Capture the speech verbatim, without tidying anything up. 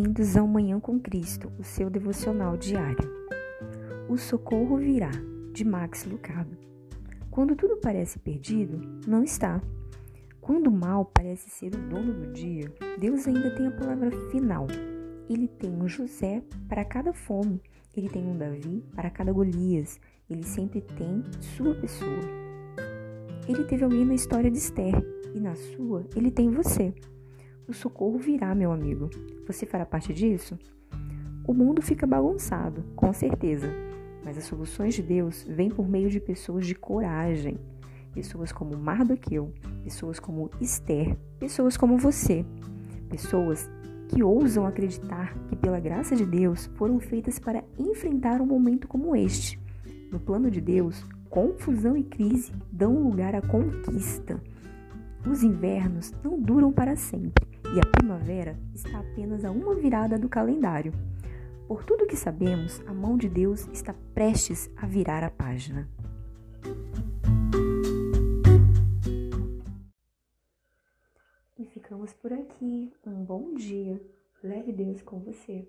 Bem-vindos ao Manhã com Cristo, o seu devocional diário. O Socorro Virá, de Max Lucado. Quando tudo parece perdido, não está. Quando o mal parece ser o dono do dia, Deus ainda tem a palavra final. Ele tem um José para cada fome, ele tem um Davi para cada Golias, ele sempre tem sua pessoa. Ele teve alguém na história de Esther, e na sua ele tem você. O socorro virá, meu amigo. Você fará parte disso? O mundo fica bagunçado, com certeza, mas as soluções de Deus vêm por meio de pessoas de coragem. Pessoas como Mardoqueu, pessoas como Esther, pessoas como você. Pessoas que ousam acreditar que pela graça de Deus foram feitas para enfrentar um momento como este. No plano de Deus, confusão e crise dão lugar à conquista. Os invernos não duram para sempre. E a primavera está apenas a uma virada do calendário. Por tudo que sabemos, a mão de Deus está prestes a virar a página. E ficamos por aqui. Um bom dia. Leve Deus com você.